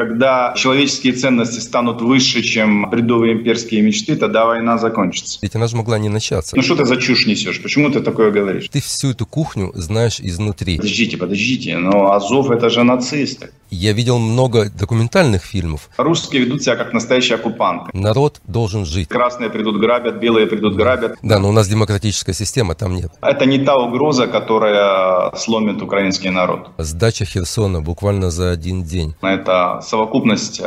Когда человеческие ценности станут выше, чем бредовые имперские мечты, тогда война закончится. Ведь она же могла не начаться. Ну что ты за чушь несешь? Почему ты такое говоришь? Ты всю эту кухню знаешь изнутри. Подождите, но Азов — это же нацисты. Я видел много документальных фильмов. Русские ведут себя как настоящие оккупанты. Народ должен жить. Красные придут грабят, белые придут грабят. Да, но у нас демократическая система, там нет. Это не та угроза, которая сломит украинский народ. Сдача Херсона буквально за один день. Это совокупность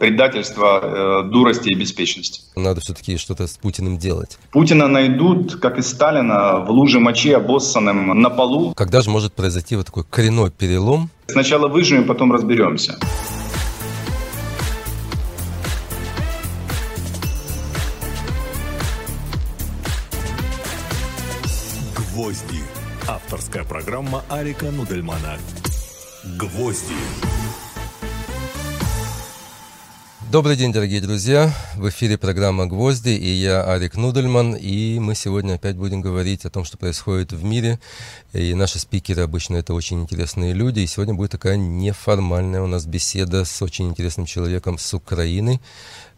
предательства, дурости и беспечности. Надо все-таки что-то с Путиным делать. Путина найдут, как и Сталина, в луже мочи, обоссанным на полу. Когда же может произойти вот такой коренной перелом? Сначала выжмем, потом разберемся. Гвозди. Авторская программа Арика Нудельмана. Гвозди. Добрый день, дорогие друзья. В эфире программа «Гвозди», и я Арик Нудельман. И мы сегодня опять будем говорить о том, что происходит в мире. И наши спикеры обычно это очень интересные люди. И сегодня будет такая неформальная у нас беседа с очень интересным человеком с Украины.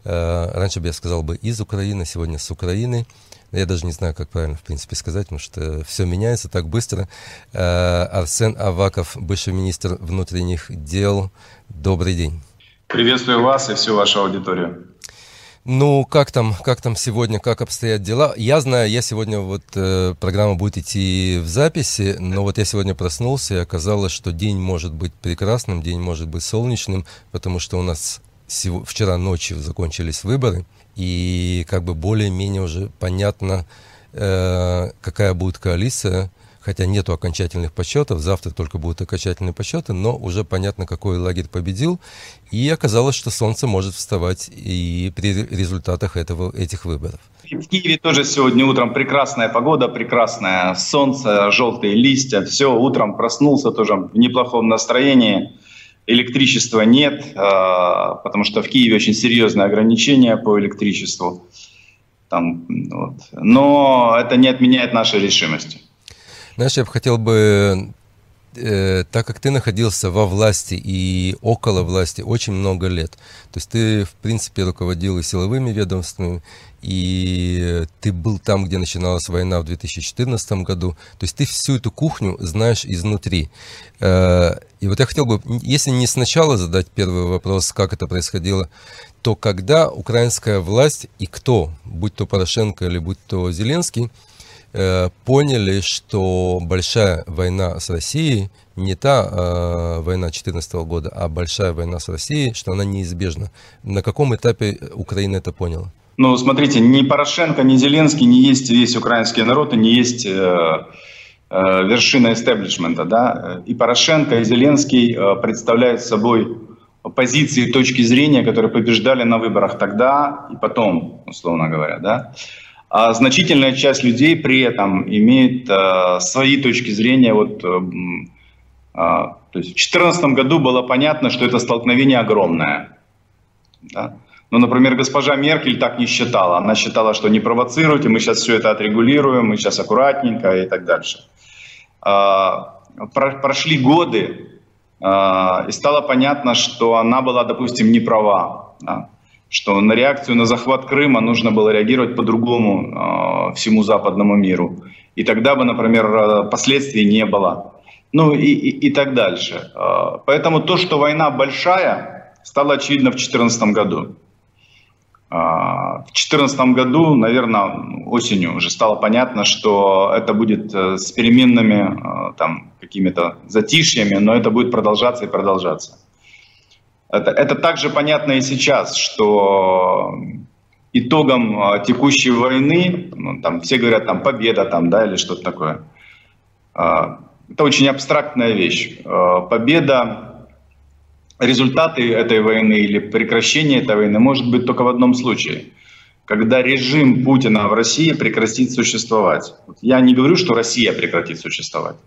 Раньше бы я сказал бы «из Украины», сегодня «с Украины». Я даже не знаю, как правильно, в принципе, сказать, потому что все меняется так быстро. Арсен Аваков, бывший министр внутренних дел. Добрый день. Приветствую вас и всю вашу аудиторию. Ну, как там сегодня, как обстоят дела? Я знаю, я сегодня, вот программа будет идти в записи, но вот я сегодня проснулся, и оказалось, что день может быть прекрасным, день может быть солнечным, потому что у нас вчера ночью закончились выборы, и как бы более-менее уже понятно, какая будет коалиция. Хотя нету окончательных подсчетов, завтра только будут окончательные подсчеты, но уже понятно, какой лагерь победил. И оказалось, что солнце может вставать и при результатах этих выборов. В Киеве тоже сегодня утром прекрасная погода, прекрасное солнце, желтые листья. Все, утром проснулся тоже в неплохом настроении. Электричества нет, потому что в Киеве очень серьезные ограничения по электричеству. Там, вот. Но это не отменяет нашей решимости. Знаешь, я бы хотел бы, так как ты находился во власти и около власти очень много лет, то есть ты, в принципе, руководил и силовыми ведомствами, и ты был там, где начиналась война в 2014 году, то есть ты всю эту кухню знаешь изнутри. И вот я хотел бы, если не сначала задать первый вопрос, как это происходило, то когда украинская власть и кто, будь то Порошенко или будь то Зеленский, поняли, что большая война с Россией, не та война 2014 года, а большая война с Россией, что она неизбежна. На каком этапе Украина это поняла? Ну, смотрите, ни Порошенко, ни Зеленский не есть весь украинский народ, и не есть вершина истеблишмента. Да? И Порошенко, и Зеленский представляют собой позиции и точки зрения, которые побеждали на выборах тогда и потом, условно говоря, да. А значительная часть людей при этом имеет свои точки зрения. Вот, то есть в 2014 году было понятно, что это столкновение огромное. Да? Ну, например, госпожа Меркель так не считала. Она считала, что не провоцируйте, мы сейчас все это отрегулируем, мы сейчас аккуратненько и так дальше. Прошли годы, и стало понятно, что она была, допустим, не права. Да? Что на реакцию на захват Крыма нужно было реагировать по-другому всему западному миру. И тогда бы, например, последствий не было. Ну и так дальше. Поэтому то, что война большая, стало очевидно в 2014 году. В 2014 году, наверное, осенью уже стало понятно, что это будет с переменными там, какими-то затишьями, но это будет продолжаться и продолжаться. Это также понятно и сейчас, что итогом текущей войны, ну, там, все говорят там, победа там, да, или что-то такое, это очень абстрактная вещь. Победа, результаты этой войны или прекращение этой войны может быть только в одном случае, когда режим Путина в России прекратит существовать. Я не говорю, что Россия прекратит существовать,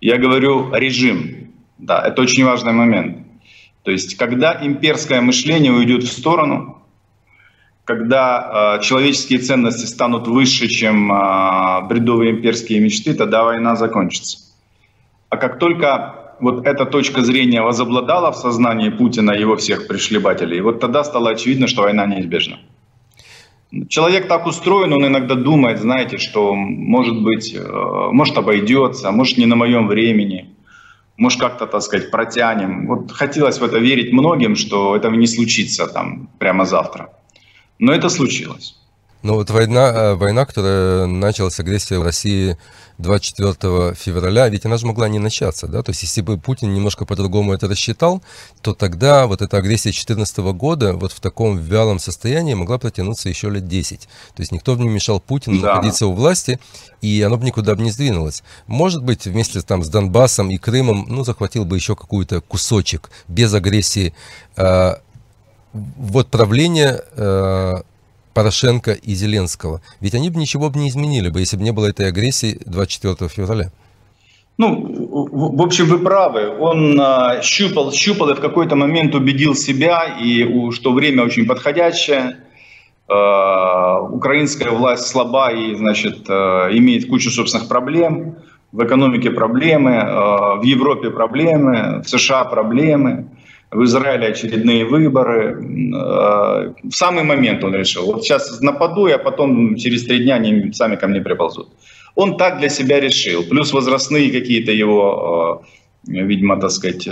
я говорю режим, да, это очень важный момент. То есть, когда имперское мышление уйдет в сторону, когда человеческие ценности станут выше, чем бредовые имперские мечты, тогда война закончится. А как только вот эта точка зрения возобладала в сознании Путина и его всех пришибателей, и вот тогда стало очевидно, что война неизбежна. Человек так устроен, он иногда думает, знаете, что может быть, может обойдется, может не на моем времени, может как-то, так сказать, протянем. Вот хотелось в это верить многим, что этого не случится там прямо завтра. Но это случилось. Ну вот война, которая началась с агрессии в России 24 февраля, ведь она же могла не начаться, да? То есть если бы Путин немножко по-другому это рассчитал, то тогда вот эта агрессия 2014 года вот в таком вялом состоянии могла протянуться еще лет 10. То есть никто бы не мешал Путину находиться у власти, и оно бы никуда бы не сдвинулось. Может быть, вместе там с Донбассом и Крымом, ну, захватил бы еще какой-то кусочек без агрессии. Вот правление... Порошенко и Зеленского. Ведь они бы ничего бы не изменили, если бы не было этой агрессии 24 февраля. Ну, в общем, вы правы. Он щупал и в какой-то момент убедил себя, и что время очень подходящее. Украинская власть слаба и, значит, имеет кучу собственных проблем. В экономике проблемы, в Европе проблемы, в США проблемы. В Израиле очередные выборы. В самый момент он решил. Вот сейчас нападу, а потом через 3 дня они сами ко мне приползут. Он так для себя решил. Плюс возрастные какие-то его, видимо, так сказать,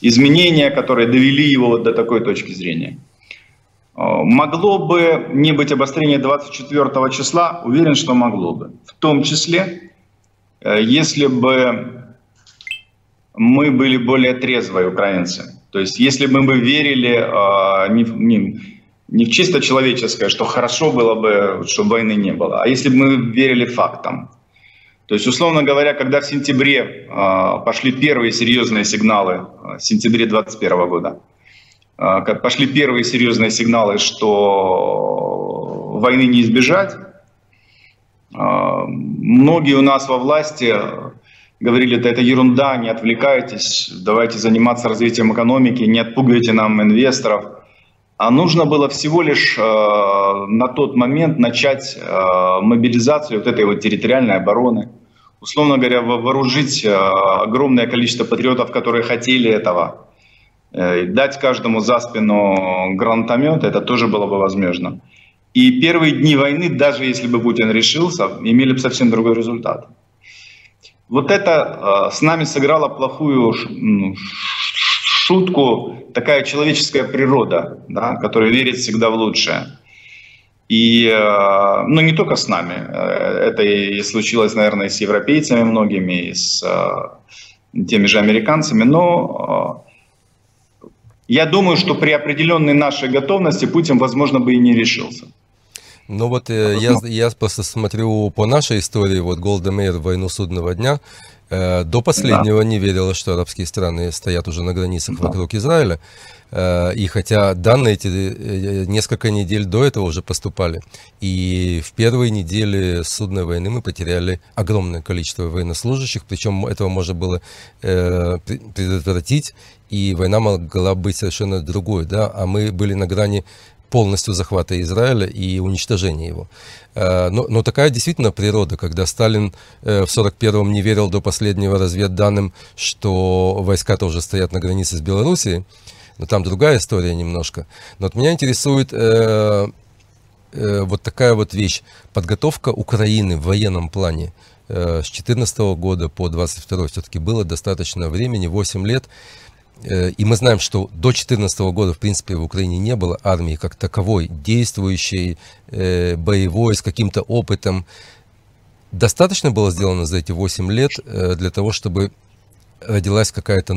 изменения, которые довели его вот до такой точки зрения. Могло бы не быть обострения 24 числа? Уверен, что могло бы. В том числе, если бы... мы были более трезвые украинцы. То есть, если бы мы верили не в чисто человеческое, что хорошо было бы, чтобы войны не было, а если бы мы верили фактам. То есть, условно говоря, когда в сентябре пошли первые серьезные сигналы, в сентябре 2021 года, пошли первые серьезные сигналы, что войны не избежать, многие у нас во власти... говорили, да это ерунда, не отвлекайтесь, давайте заниматься развитием экономики, не отпугивайте нам инвесторов. А нужно было всего лишь на тот момент начать мобилизацию вот этой вот территориальной обороны. Условно говоря, вооружить огромное количество патриотов, которые хотели этого. Дать каждому за спину гранатомет, это тоже было бы возможно. И первые дни войны, даже если бы Путин решился, имели бы совсем другой результат. Вот это с нами сыграла плохую шутку, такая человеческая природа, да, которая верит всегда в лучшее. И, ну, не только с нами, это и случилось, наверное, и с европейцами многими, и с теми же американцами, но я думаю, что при определенной нашей готовности Путин, возможно, бы и не решился. Ну вот я просто смотрю по нашей истории, вот Голдемейр в «Войну судного дня» до последнего не верила, что арабские страны стоят уже на границах вокруг Израиля. И хотя данные эти несколько недель до этого уже поступали. И в первые недели судной войны мы потеряли огромное количество военнослужащих, причем этого можно было предотвратить, и война могла быть совершенно другой, да, а мы были на грани... полностью захвата Израиля и уничтожения его. Но такая действительно природа, когда Сталин в 1941-м не верил до последнего разведданным, что войска тоже стоят на границе с Белоруссией, но там другая история немножко. Но вот меня интересует вот такая вот вещь, подготовка Украины в военном плане. С 2014 года по 2022 все-таки было достаточно времени, 8 лет. И мы знаем, что до 2014 года, в принципе, в Украине не было армии как таковой, действующей, боевой, с каким-то опытом. Достаточно было сделано за эти 8 лет для того, чтобы родилась какая-то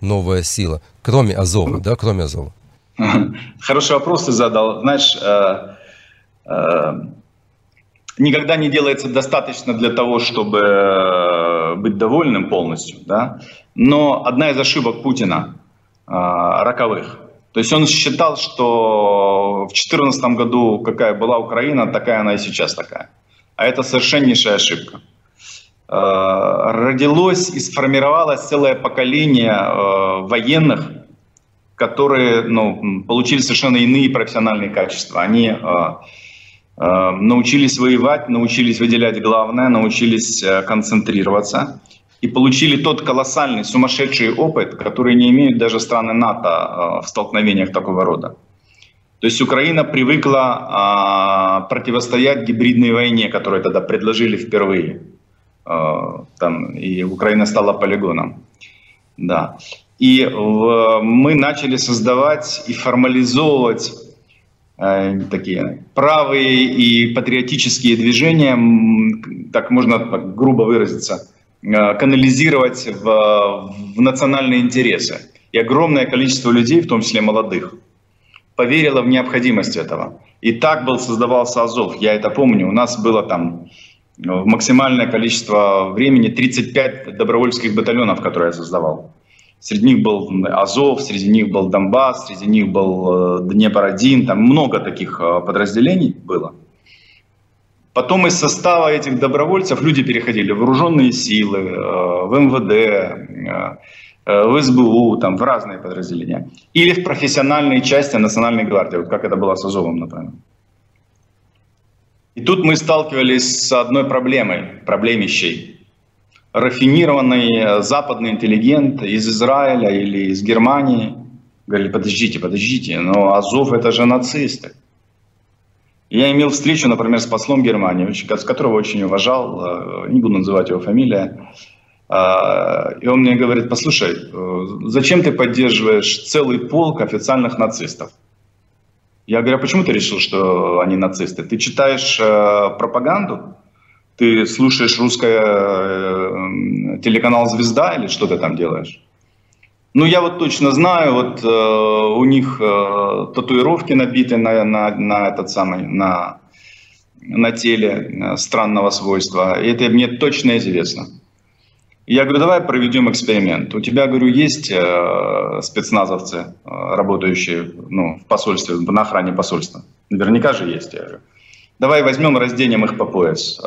новая сила, кроме Азова, да, кроме Азова? Хороший вопрос ты задал. Знаешь, никогда не делается достаточно для того, чтобы быть довольным полностью, да? Но одна из ошибок Путина, роковых, то есть он считал, что в 2014 году какая была Украина, такая она и сейчас такая. А это совершеннейшая ошибка. Родилось и сформировалось целое поколение военных, которые, ну, получили совершенно иные профессиональные качества. Они научились воевать, научились выделять главное, научились концентрироваться. и получили тот колоссальный, сумасшедший опыт, который не имеют даже страны НАТО в столкновениях такого рода. То есть Украина привыкла противостоять гибридной войне, которую тогда предложили впервые. Там, и Украина стала полигоном. Да. И мы начали создавать и формализовывать такие правые и патриотические движения, так можно грубо выразиться, канализировать в национальные интересы. И огромное количество людей, в том числе молодых, поверило в необходимость этого. И так создавался Азов, я это помню. У нас было там в максимальное количество времени 35 добровольческих батальонов, которые я создавал. Среди них был Азов, среди них был Донбасс, среди них был Днепр-1. Там много таких подразделений было. Потом из состава этих добровольцев люди переходили в вооруженные силы, в МВД, в СБУ, там, в разные подразделения. Или в профессиональные части Национальной гвардии, вот как это было с Азовом, например. И тут мы сталкивались с одной проблемой, проблемищей. Рафинированный западный интеллигент из Израиля или из Германии говорили: подождите, подождите, но Азов — это же нацисты. Я имел встречу, например, с послом Германии, которого очень уважал, не буду называть его фамилию. И он мне говорит: послушай, зачем ты поддерживаешь целый полк официальных нацистов? Я говорю: а почему ты решил, что они нацисты? Ты читаешь пропаганду? Ты слушаешь русский телеканал «Звезда» или что ты там делаешь? Ну, я вот точно знаю, вот у них татуировки набиты на теле странного свойства. И это мне точно известно. Я говорю: давай проведем эксперимент. У тебя, говорю, есть спецназовцы, работающие в посольстве, на охране посольства? Наверняка же есть, я говорю. Давай возьмем, разденем их по пояс.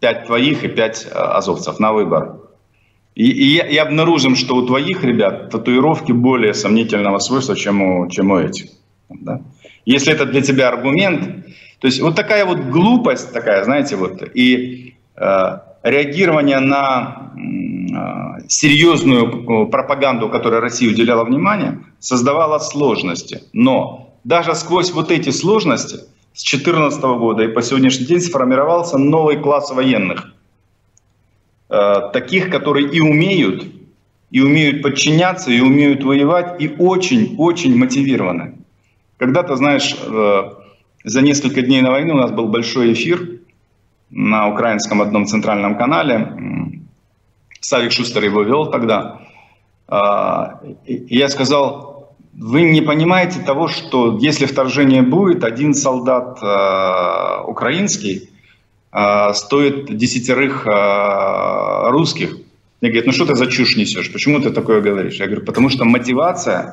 5 твоих и 5 азовцев на выбор. И обнаружим, что у твоих ребят татуировки более сомнительного свойства, чем у этих. Да? Если это для тебя аргумент. То есть вот такая вот глупость, такая, знаете, вот. И реагирование на серьезную пропаганду, которой Россия уделяла внимание, создавало сложности. Но даже сквозь вот эти сложности с 2014 года и по сегодняшний день сформировался новый класс военных. Таких, которые и умеют подчиняться, и умеют воевать, и очень-очень мотивированы. Когда-то, знаешь, за несколько дней до войны у нас был большой эфир на украинском одном центральном канале. Савик Шустер его вел тогда. И я сказал: вы не понимаете того, что если вторжение будет, один солдат украинский стоит 10 русских. Мне говорят: ну что ты за чушь несешь, почему ты такое говоришь? Я говорю: потому что мотивация,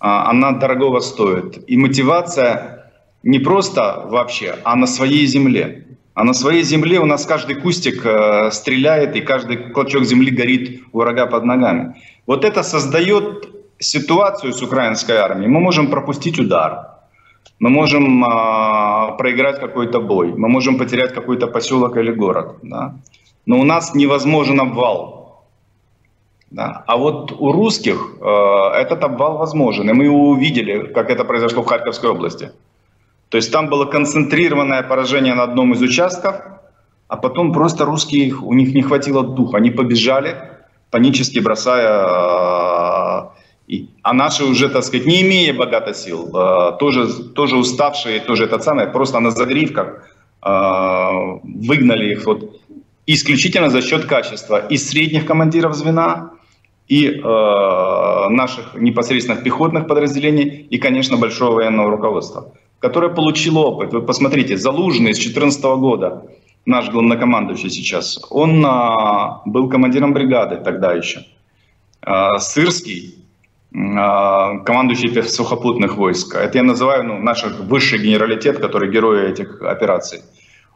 она дорогого стоит. И мотивация не просто вообще, а на своей земле. А на своей земле у нас каждый кустик стреляет, и каждый клочок земли горит у врага под ногами. Вот это создает ситуацию с украинской армией. Мы можем пропустить удар, мы можем проиграть какой-то бой, мы можем потерять какой-то поселок или город, да? Но у нас невозможен обвал. Да? А вот у русских этот обвал возможен, и мы его увидели, как это произошло в Харьковской области. То есть там было концентрированное поражение на одном из участков, а потом просто русские, у них не хватило духа, они побежали, панически бросая... А наши уже, так сказать, не имея богато сил, тоже уставшие, тоже это самое, просто на загривках выгнали их вот, исключительно за счет качества и средних командиров звена, и наших непосредственных пехотных подразделений, и, конечно, большого военного руководства, которое получило опыт. Вы посмотрите, Залужный с 2014 года, наш главнокомандующий сейчас, он был командиром бригады тогда еще. Сырский, командующий сухопутных войск, это я называю наш высший генералитет, который герой этих операций.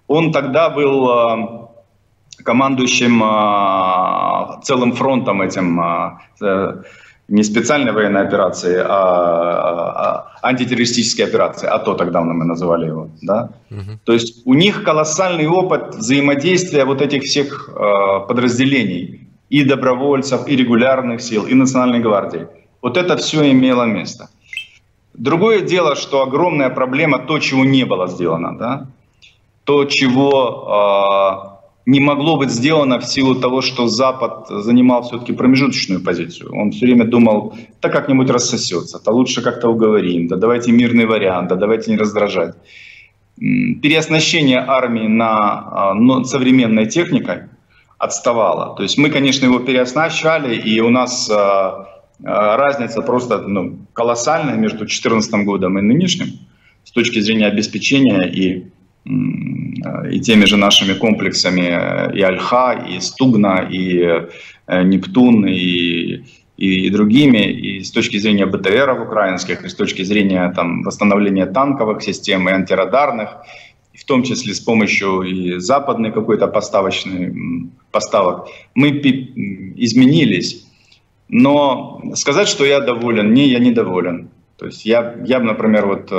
Он тогда был командующим целым фронтом этим не специальной военной операции, а антитеррористической операции, АТО тогда мы называли его. Да? Угу. То есть у них колоссальный опыт взаимодействия вот этих всех подразделений, и добровольцев, и регулярных сил, и Национальной гвардии. Вот это все имело место. Другое дело, что огромная проблема, то, чего не было сделано, да? То, чего... не могло быть сделано в силу того, что Запад занимал все-таки промежуточную позицию. Он все время думал, да как-нибудь рассосется, да лучше как-то уговорим, да давайте мирный вариант, да давайте не раздражать. Переоснащение армии на современной техникой отставало. То есть мы, конечно, его переоснащали, и у нас разница просто колоссальная между 2014 годом и нынешним с точки зрения обеспечения и теми же нашими комплексами и Альха, и Стугна, и Нептун, и другими, и с точки зрения БТРов украинских, и с точки зрения там, восстановления танковых систем и антирадарных, в том числе с помощью и западной какой-то поставок, мы изменились. Но сказать, что я доволен, не, я недоволен. То есть я например, вот...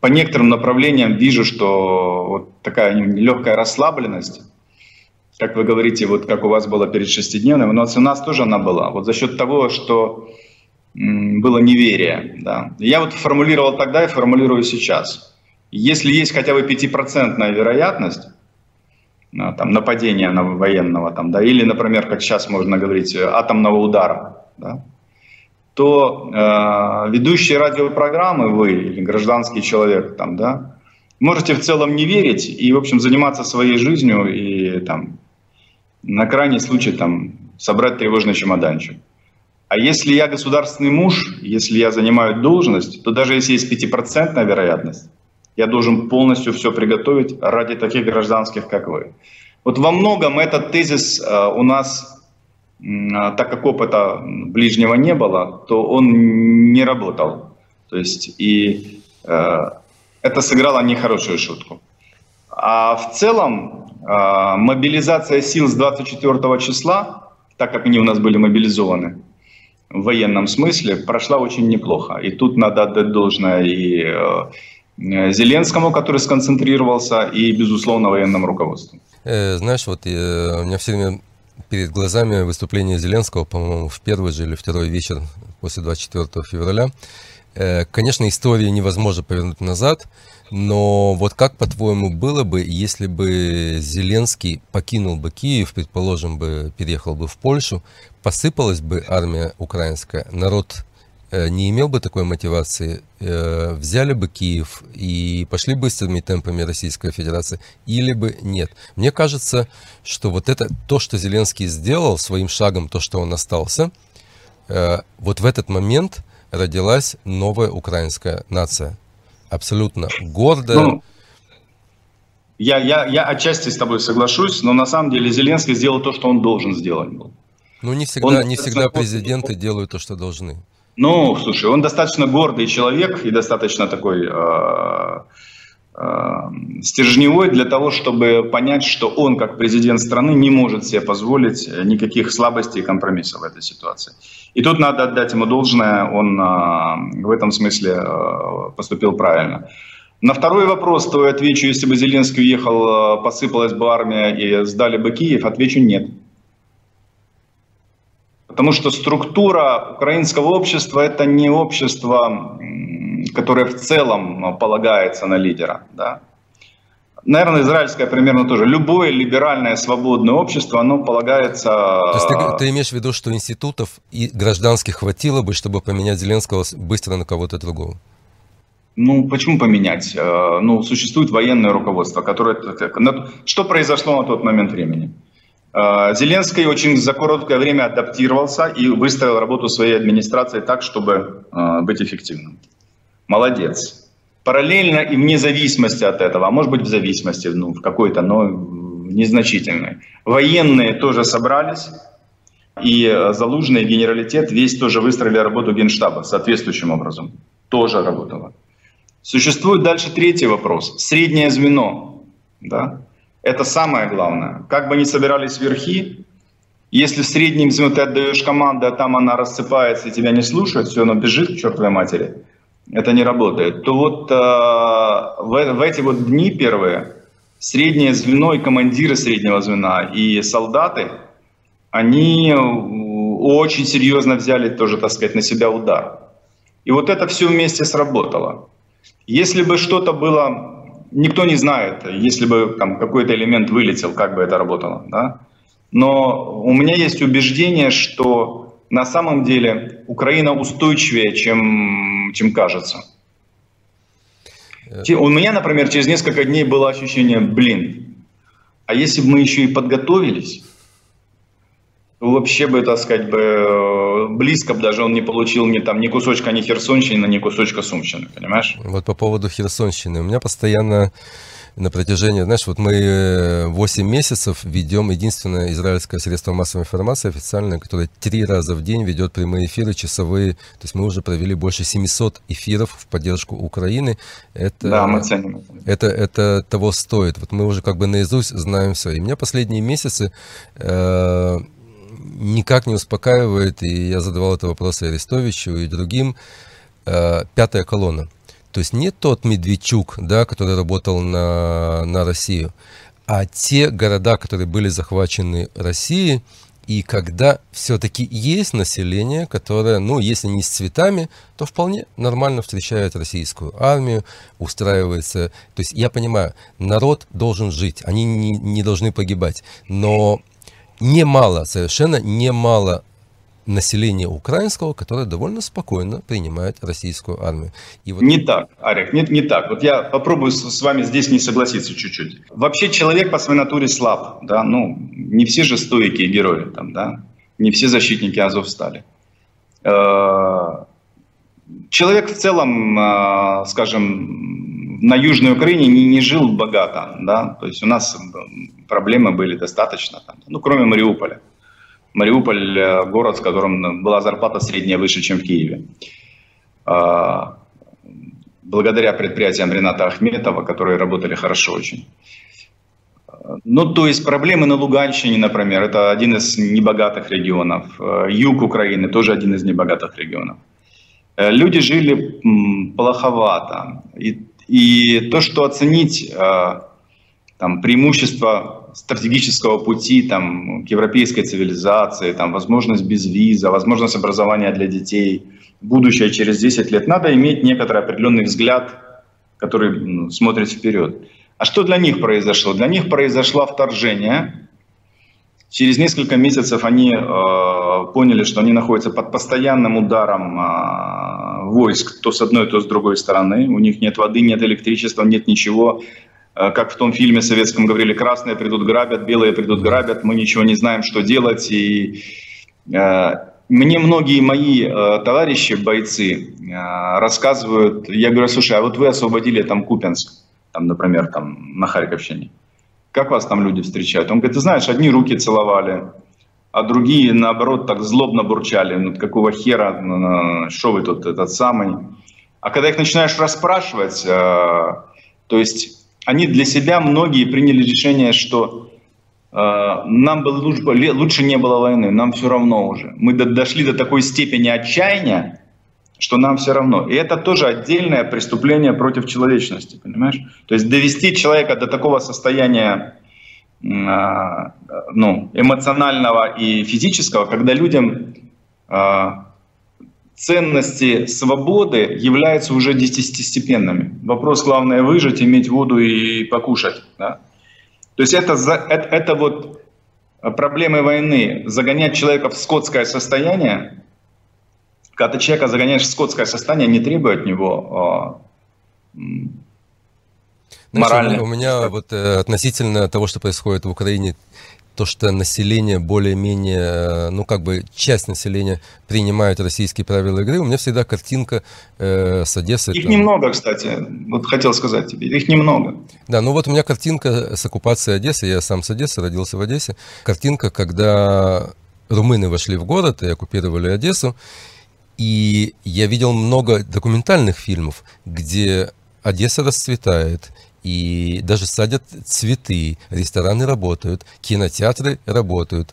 по некоторым направлениям вижу, что вот такая легкая расслабленность, как вы говорите, вот как у вас была перед шестидневным, но у нас тоже она была. Вот за счет того, что было неверие. Да. Я вот формулировал тогда и формулирую сейчас. Если есть хотя бы 5% вероятность там, нападения на военного, там, да, или, например, как сейчас можно говорить, атомного удара, да, то ведущие радиопрограммы, вы или гражданский человек, там, да, можете в целом не верить и, в общем, заниматься своей жизнью и там, на крайний случай там, собрать тревожный чемоданчик. А если я государственный муж, если я занимаю должность, то даже если есть 5% вероятность, я должен полностью все приготовить ради таких гражданских, как вы. Вот во многом этот тезис у нас... так как опыта ближнего не было, то он не работал. То есть и это сыграло нехорошую шутку. А в целом мобилизация сил с 24 числа, так как они у нас были мобилизованы в военном смысле, прошла очень неплохо. И тут надо отдать должное и Зеленскому, который сконцентрировался, и, безусловно, военному руководству. Знаешь, вот у меня все время... перед глазами выступление Зеленского, по-моему, в первый же или второй вечер после 24 февраля. Конечно, истории невозможно повернуть назад, но вот как, по-твоему, было бы, если бы Зеленский покинул бы Киев, предположим, бы переехал бы в Польшу, посыпалась бы армия украинская, народ не имел бы такой мотивации, взяли бы Киев и пошли быстрыми темпами Российской Федерации, или бы нет. Мне кажется, что вот это, то, что Зеленский сделал своим шагом, то, что он остался, вот в этот момент родилась новая украинская нация. Абсолютно гордая. Ну, я отчасти с тобой соглашусь, но на самом деле Зеленский сделал то, что он должен сделать. Ну, не всегда президенты делают то, что должны. Ну, слушай, он достаточно гордый человек и достаточно такой стержневой для того, чтобы понять, что он, как президент страны, не может себе позволить никаких слабостей и компромиссов в этой ситуации. И тут надо отдать ему должное, он в этом смысле поступил правильно. На второй вопрос, то я отвечу, если бы Зеленский уехал, посыпалась бы армия и сдали бы Киев, отвечу нет. Потому что структура украинского общества – это не общество, которое в целом полагается на лидера. Да? Наверное, израильское примерно тоже. Любое либеральное свободное общество, оно полагается… То есть ты имеешь в виду, что институтов и гражданских хватило бы, чтобы поменять Зеленского быстро на кого-то другого? Ну, почему поменять? Ну, существует военное руководство, которое… Что произошло на тот момент времени? Зеленский очень за короткое время адаптировался и выстроил работу своей администрации так, чтобы быть эффективным. Молодец. Параллельно и вне зависимости от этого, а может быть в зависимости, ну, в какой-то, но незначительной. Военные тоже собрались, и Залужный, генералитет весь тоже выстроили работу Генштаба соответствующим образом. Тоже работало. Существует дальше третий вопрос. Среднее звено, да? Это самое главное. Как бы ни собирались верхи, Если в среднем ты отдаешь команду, а там она рассыпается и тебя не слушает, все, она бежит к чертовой матери, это не работает. То вот в эти вот дни первые среднее звено и командиры среднего звена и солдаты, они очень серьезно взяли тоже, так сказать, на себя удар. И вот это все вместе сработало. Если бы что-то было, никто не знает, если бы там какой-то элемент вылетел, как бы это работало, да? Но у меня есть убеждение, что на самом деле Украина устойчивее, чем кажется. У меня, например, через несколько дней было ощущение, блин, а если бы мы еще и подготовились, то вообще бы, так сказать, близко бы даже он не получил ни кусочка ни Херсонщины, ни кусочка Сумщины, понимаешь? Вот по поводу Херсонщины. У меня постоянно... На протяжении, знаешь, вот мы 8 месяцев ведем единственное израильское средство массовой информации официальное, которое 3 раза в день ведет прямые эфиры часовые. То есть мы уже провели больше 700 эфиров в поддержку Украины. Это, да, мы ценим. Это того стоит. Вот мы уже как бы наизусть знаем все. И меня последние месяцы никак не успокаивает, и я задавал этот вопрос и Арестовичу, и другим, пятая колонна. То есть не тот Медведчук, да, который работал на Россию, а те города, которые были захвачены Россией, и когда все-таки есть население, которое, ну, если не с цветами, то вполне нормально встречает российскую армию, устраивается. То есть я понимаю, народ должен жить, они не должны погибать, но немало, совершенно немало население украинского, которое довольно спокойно принимает российскую армию. И вот... Не так, Арик, не так. Вот я попробую с вами здесь не согласиться чуть-чуть. Вообще человек по своей натуре слаб, да, ну, не все же стойкие герои там, да, не все защитники Азов стали. Человек в целом, скажем, на Южной Украине не жил богато, да, то есть у нас проблемы были достаточно, там, ну, кроме Мариуполя. Мариуполь – город, в котором была зарплата средняя выше, чем в Киеве. Благодаря предприятиям Рената Ахметова, которые работали хорошо очень. Ну, то есть проблемы на Луганщине, например, это один из небогатых регионов. Юг Украины тоже один из небогатых регионов. Люди жили плоховато. И то, что оценить там, преимущество стратегического пути там, к европейской цивилизации, там, возможность без виза, возможность образования для детей, будущее через 10 лет, надо иметь некоторый определенный взгляд, который смотрит вперед. А что для них произошло? Для них произошло вторжение. Через несколько месяцев они поняли, что они находятся под постоянным ударом войск, то с одной, то с другой стороны. У них нет воды, нет электричества, нет ничего. Как в том фильме советском говорили, красные придут грабят, белые придут грабят, мы ничего не знаем, что делать. И мне многие мои товарищи, бойцы, рассказывают, я говорю, слушай, а вот вы освободили там Купянск, там, например, там, на Харьковщине, как вас там люди встречают? Он говорит, ты знаешь, одни руки целовали, а другие, наоборот, так злобно бурчали, ну, какого хера, что вы тут этот самый. А когда их начинаешь расспрашивать, то есть... Они для себя, многие, приняли решение, что нам бы лучше не было войны, нам все равно уже. Мы дошли до такой степени отчаяния, что нам все равно. И это тоже отдельное преступление против человечности, понимаешь? То есть довести человека до такого состояния ну, эмоционального и физического, когда людям ценности свободы являются уже 10-степенными. Вопрос, главное, выжить, иметь воду и покушать. Да? То есть это вот проблемы войны. Загонять человека в скотское состояние, когда ты человека загоняешь в скотское состояние, не требует от него... морально. У меня вот относительно того, что происходит в Украине... То, что население более-менее, ну как бы часть населения принимает российские правила игры, у меня всегда картинка с Одессой. Их там... немного, кстати, вот хотел сказать тебе, их немного. Да, ну вот у меня картинка с оккупацией Одессы, я сам с Одессы, родился в Одессе. Картинка, когда румыны вошли в город и оккупировали Одессу, и я видел много документальных фильмов, где Одесса расцветает, И даже садят цветы, рестораны работают, кинотеатры работают,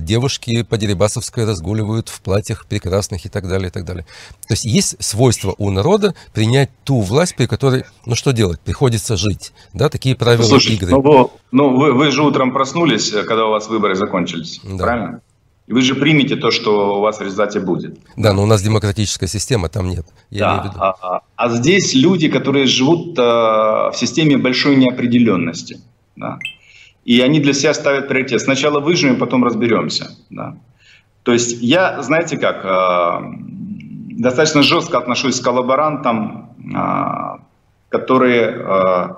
девушки по Дерибасовской разгуливают в платьях прекрасных и так далее, и так далее. То есть есть свойство у народа принять ту власть, при которой, ну что делать, приходится жить. Да, такие правила игры. Ну вы же утром проснулись, когда у вас выборы закончились, да. Правильно? Вы же примете то, что у вас в результате будет. Да, но у нас демократическая система, там нет. А здесь люди, которые живут в системе большой неопределенности. Да? И они для себя ставят приоритет. Сначала выживем, потом разберемся. Да? То есть я, знаете как, достаточно жестко отношусь к коллаборантам, которые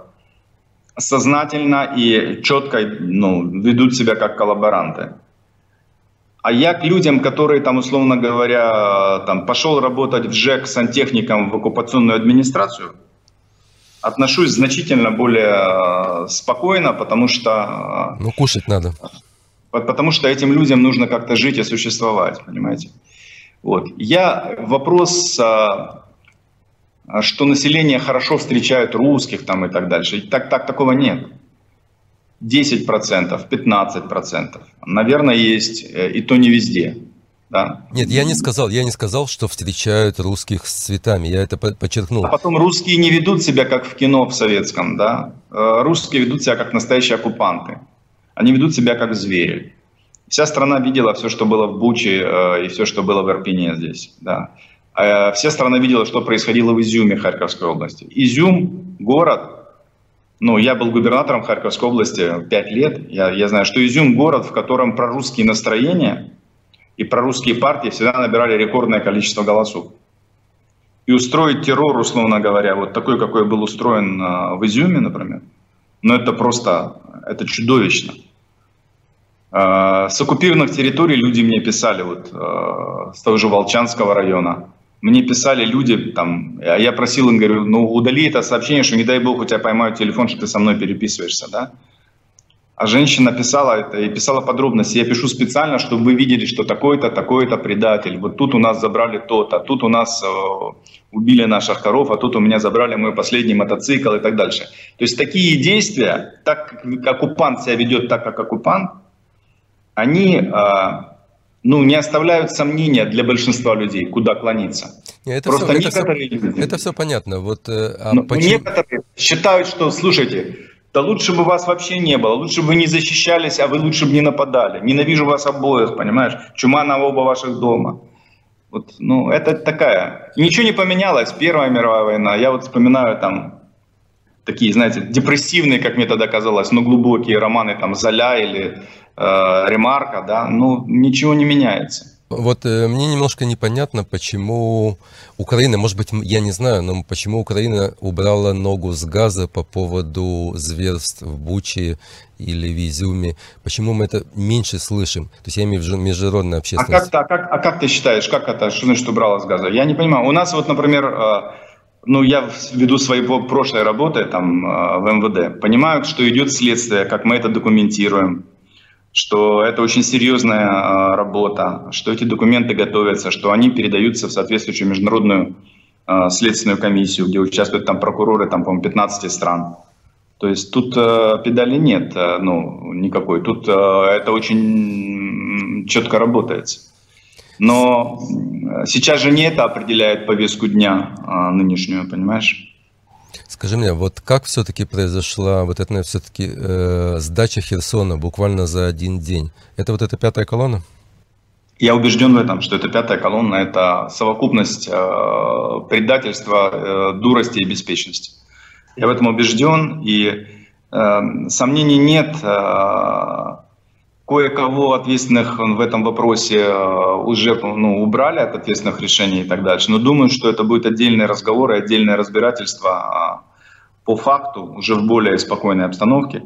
сознательно и четко ведут себя как коллаборанты. А я к людям, которые, там, условно говоря, там, пошел работать в ЖЭК сантехником в оккупационную администрацию, отношусь значительно более спокойно, потому что... Ну, кушать надо. Потому что этим людям нужно как-то жить и существовать, понимаете? Вот. Вопрос, что население хорошо встречает русских там, и так дальше, такого нет. 10%, 15%. Наверное, есть, и то не везде. Да? Нет, я не сказал, что встречают русских с цветами, я это подчеркнул. А потом русские не ведут себя, как в кино в советском, да? Русские ведут себя, как настоящие оккупанты. Они ведут себя, как звери. Вся страна видела все, что было в Буче и все, что было в Ирпене здесь, да. Вся страна видела, что происходило в Изюме Харьковской области. Изюм, город... Ну, я был губернатором Харьковской области 5 лет. Я знаю, что Изюм – город, в котором прорусские настроения и прорусские партии всегда набирали рекордное количество голосов. И устроить террор, условно говоря, вот такой, какой был устроен в Изюме, например, ну, это просто, это чудовищно. С оккупированных территорий люди мне писали, вот с того же Волчанского района. Мне писали люди, там, а я просил им, говорю, ну удали это сообщение, что не дай бог у тебя поймают телефон, что ты со мной переписываешься, да? А женщина писала это и писала подробности. Я пишу специально, чтобы вы видели, что такой-то, такой-то предатель. Вот тут у нас забрали то-то, тут у нас убили наших коров, а тут у меня забрали мой последний мотоцикл и так дальше. То есть такие действия, так как оккупант себя ведет, так как оккупант, они... Ну, не оставляют сомнения для большинства людей, куда клониться. Нет, это все понятно. Вот, некоторые считают, что, слушайте, да лучше бы вас вообще не было, лучше бы вы не защищались, а вы лучше бы не нападали. Ненавижу вас обоих, понимаешь? Чума на оба ваших дома. Вот, ну, это такая... Ничего не поменялось, Первая мировая война. Я вот вспоминаю там такие, знаете, депрессивные, как мне тогда казалось, но глубокие романы там Золя или... Ремарка, да, ну ничего не меняется. Вот мне немножко непонятно, почему Украина, может быть, я не знаю, но почему Украина убрала ногу с газа по поводу зверств в Буче или в Изюме, почему мы это меньше слышим, то есть я имею в виду международную общественность. А как ты считаешь, как это, что значит убрала с газа? Я не понимаю, у нас вот, например, ну я ввиду своей прошлой работы там в МВД, понимаю, что идет следствие, как мы это документируем, что это очень серьезная работа, что эти документы готовятся, что они передаются в соответствующую международную следственную комиссию, где участвуют там прокуроры, там, по-моему, 15 стран. То есть тут педали нет, ну, никакой. Тут это очень четко работает. Но сейчас же не это определяет повестку дня нынешнюю, понимаешь? Скажи мне, вот как все-таки произошла вот эта все-таки сдача Херсона буквально за один день? Это вот эта пятая колонна? Я убежден в этом, что это пятая колонна, это совокупность предательства, дурости и беспечности. Я в этом убежден, и сомнений нет. Кое-кого ответственных в этом вопросе уже убрали от ответственных решений и так дальше. Но думаю, что это будет отдельный разговор и отдельное разбирательство по факту, уже в более спокойной обстановке.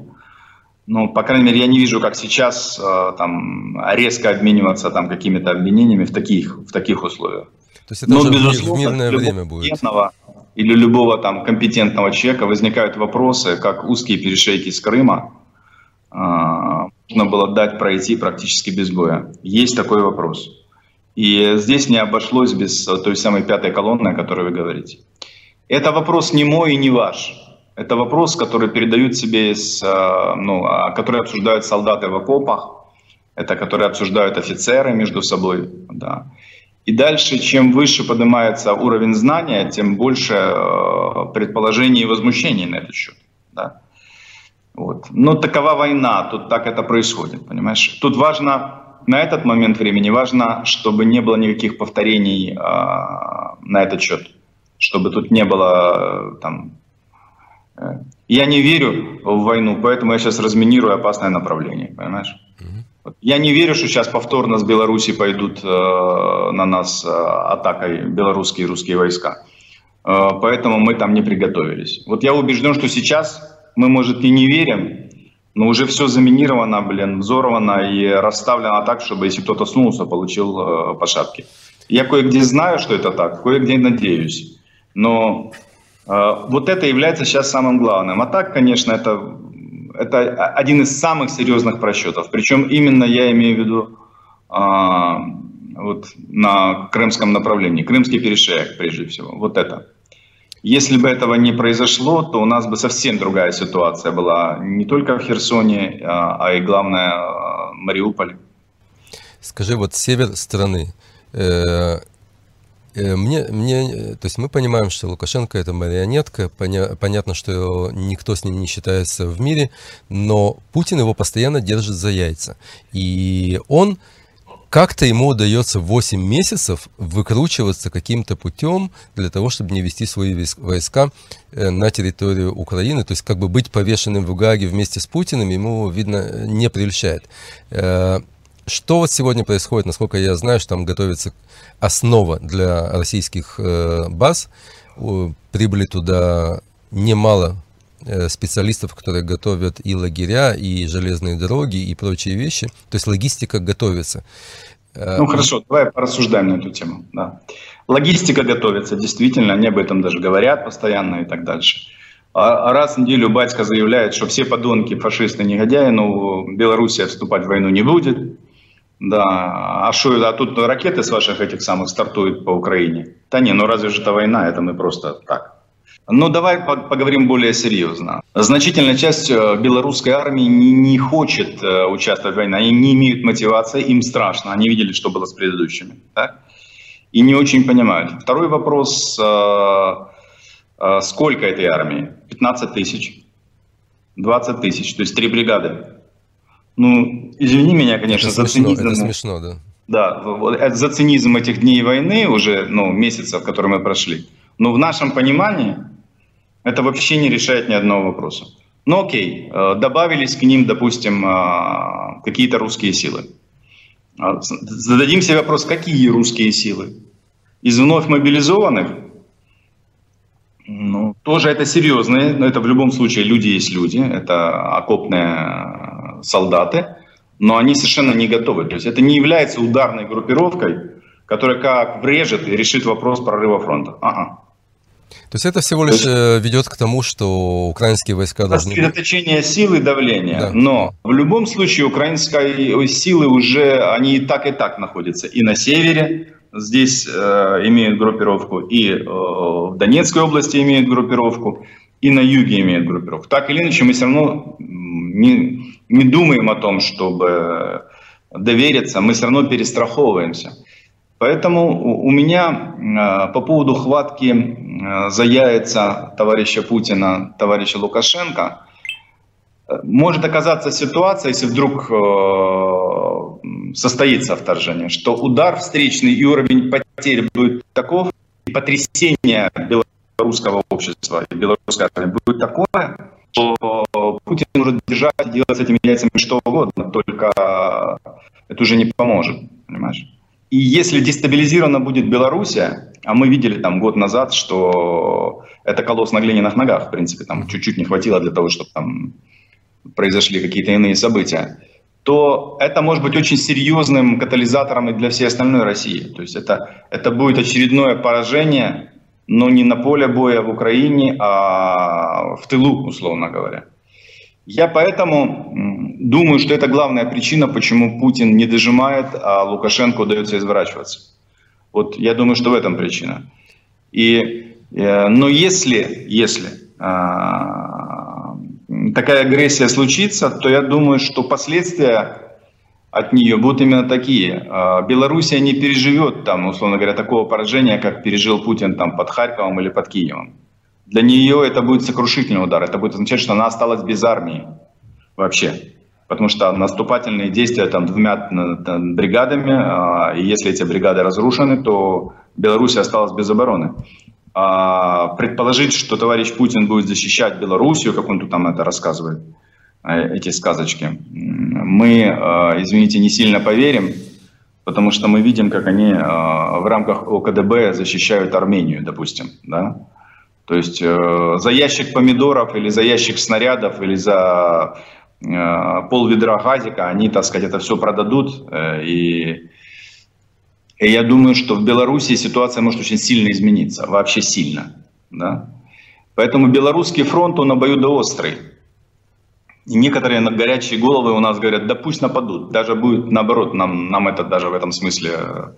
Ну, по крайней мере, я не вижу, как сейчас там, резко обмениваться какими-то обвинениями в таких условиях. То есть это но, безусловно, в мирное время будет. Или любого там, компетентного человека возникают вопросы, как узкие перешейки с Крыма, нужно было дать пройти практически без боя. Есть такой вопрос. И здесь не обошлось без той самой пятой колонны, о которой вы говорите. Это вопрос не мой и не ваш. Это вопрос, который передают себе, который обсуждают солдаты в окопах, это которые обсуждают офицеры между собой. Да. И дальше, чем выше поднимается уровень знания, тем больше предположений и возмущений на этот счет. Да. Вот. Но такова война, тут так это происходит, понимаешь? Тут важно, на этот момент времени важно, чтобы не было никаких повторений на этот счет. Чтобы тут не было там... Я не верю в войну, поэтому я сейчас разминирую опасное направление, понимаешь? Mm-hmm. Я не верю, что сейчас повторно с Беларуси пойдут на нас атакой белорусские и русские войска. Поэтому мы там не приготовились. Вот я убежден, что сейчас мы, может, и не верим, но уже все заминировано, взорвано и расставлено так, чтобы если кто-то сунулся, получил по шапке. Я кое-где знаю, что это так, кое-где надеюсь, но... Вот это является сейчас самым главным. А так, конечно, это один из самых серьезных просчетов. Причем именно я имею в виду вот на крымском направлении. Крымский перешеек, прежде всего. Вот это. Если бы этого не произошло, то у нас бы совсем другая ситуация была. Не только в Херсоне, а и, главное, в Мариуполе. Скажи, вот север страны... то есть мы понимаем, что Лукашенко это марионетка, понятно, что никто с ним не считается в мире, но Путин его постоянно держит за яйца. И он, как-то ему удается 8 месяцев выкручиваться каким-то путем для того, чтобы не вести свои войска на территорию Украины. То есть как бы быть повешенным в Гааге вместе с Путиным ему, видно, не прельщает. Что вот сегодня происходит, насколько я знаю, что там готовится основа для российских баз. Прибыли туда немало специалистов, которые готовят и лагеря, и железные дороги, и прочие вещи. То есть логистика готовится. Ну хорошо, давай порассуждаем на эту тему. Да. Логистика готовится, действительно, они об этом даже говорят постоянно и так дальше. А раз в неделю батька заявляет, что все подонки, фашисты, негодяи, но Белоруссия вступать в войну не будет. Да, а тут ракеты с ваших этих самых стартуют по Украине. Да не, ну разве же это война, это мы просто так. Ну давай поговорим более серьезно. Значительная часть белорусской армии не хочет участвовать в войне, они не имеют мотивации, им страшно, они видели, что было с предыдущими. Так? И не очень понимают. Второй вопрос, сколько этой армии? 15 тысяч, 20 тысяч, то есть 3 бригады. Ну, извини меня, конечно, это за смешно, цинизм. Это смешно, да. Да, за цинизм этих дней войны уже, месяцев, которые мы прошли. Но в нашем понимании это вообще не решает ни одного вопроса. Ну, окей, добавились к ним, допустим, какие-то русские силы. Зададим себе вопрос, какие русские силы? Из вновь мобилизованных? Ну, тоже это серьезные, но это в любом случае люди есть люди, это окопные... солдаты, но они совершенно не готовы. То есть это не является ударной группировкой, которая как врежет и решит вопрос прорыва фронта. Ага. То есть это всего лишь ведет к тому, что украинские войска должны... Сосредоточение сил и давления. Да. Но в любом случае украинские силы уже, они и так находятся. И на севере здесь имеют группировку, и в Донецкой области имеют группировку, и на юге имеют группировку. Так или иначе мы все равно... Не думаем о том, чтобы довериться, мы все равно перестраховываемся. Поэтому у меня по поводу хватки за яйца товарища Путина, товарища Лукашенко, может оказаться ситуация, если вдруг состоится вторжение, что удар встречный и уровень потерь будет таков, и потрясение белорусского общества и белорусской армии будет такое, что Путин может держать и делать с этими яйцами что угодно, только это уже не поможет, понимаешь? И если дестабилизирована будет Белоруссия, а мы видели там год назад, что это колосс на глиняных ногах, в принципе, там чуть-чуть не хватило для того, чтобы там произошли какие-то иные события, то это может быть очень серьезным катализатором и для всей остальной России. То есть это будет очередное поражение, но не на поле боя в Украине, а в тылу, условно говоря. Я поэтому думаю, что это главная причина, почему Путин не дожимает, а Лукашенко удается изворачиваться. Вот я думаю, что в этом причина. Но если такая агрессия случится, то я думаю, что последствия от нее будут именно такие. Белоруссия не переживет, там, условно говоря, такого поражения, как пережил Путин там, под Харьковом или под Киевом. Для нее это будет сокрушительный удар. Это будет означать, что она осталась без армии вообще. Потому что наступательные действия там, 2 бригадами, и если эти бригады разрушены, то Беларусь осталась без обороны. Предположить, что товарищ Путин будет защищать Белоруссию, как он тут там это рассказывает, эти сказочки, мы, извините, не сильно поверим, потому что мы видим, как они в рамках ОКДБ защищают Армению, допустим, да? То есть за ящик помидоров или за ящик снарядов или за пол-ведра газика они, так сказать, это все продадут. И я думаю, что в Беларуси ситуация может очень сильно измениться, вообще сильно. Да? Поэтому белорусский фронт, он обоюдоострый. И некоторые горячие головы у нас говорят, да пусть нападут, даже будет наоборот, нам это даже в этом смысле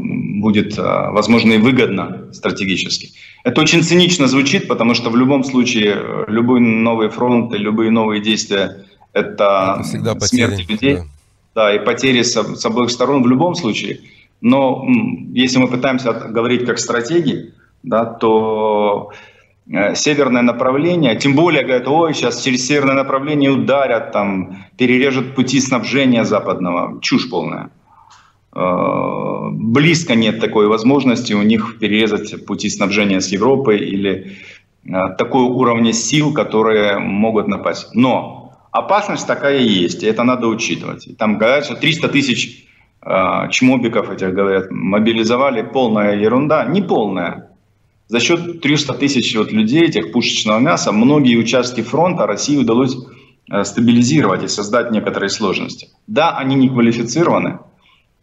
будет, возможно, и выгодно стратегически. Это очень цинично звучит, потому что в любом случае любой новый фронт и любые новые действия – это смерть людей. Да. Да, и потери с обоих сторон в любом случае. Но если мы пытаемся говорить как стратегии, да, то северное направление, тем более говорят, ой, сейчас через северное направление ударят, там, перережут пути снабжения западного. Чушь полная. Близко нет такой возможности у них перерезать пути снабжения с Европой или такого уровня сил, которые могут напасть. Но опасность такая есть, и это надо учитывать. Там говорят, что 300 тысяч чмобиков этих, говорят, мобилизовали, полная ерунда, не полная. За счет 300 тысяч вот людей, этих пушечного мяса, многие участки фронта России удалось стабилизировать и создать некоторые сложности. Да, они не квалифицированы,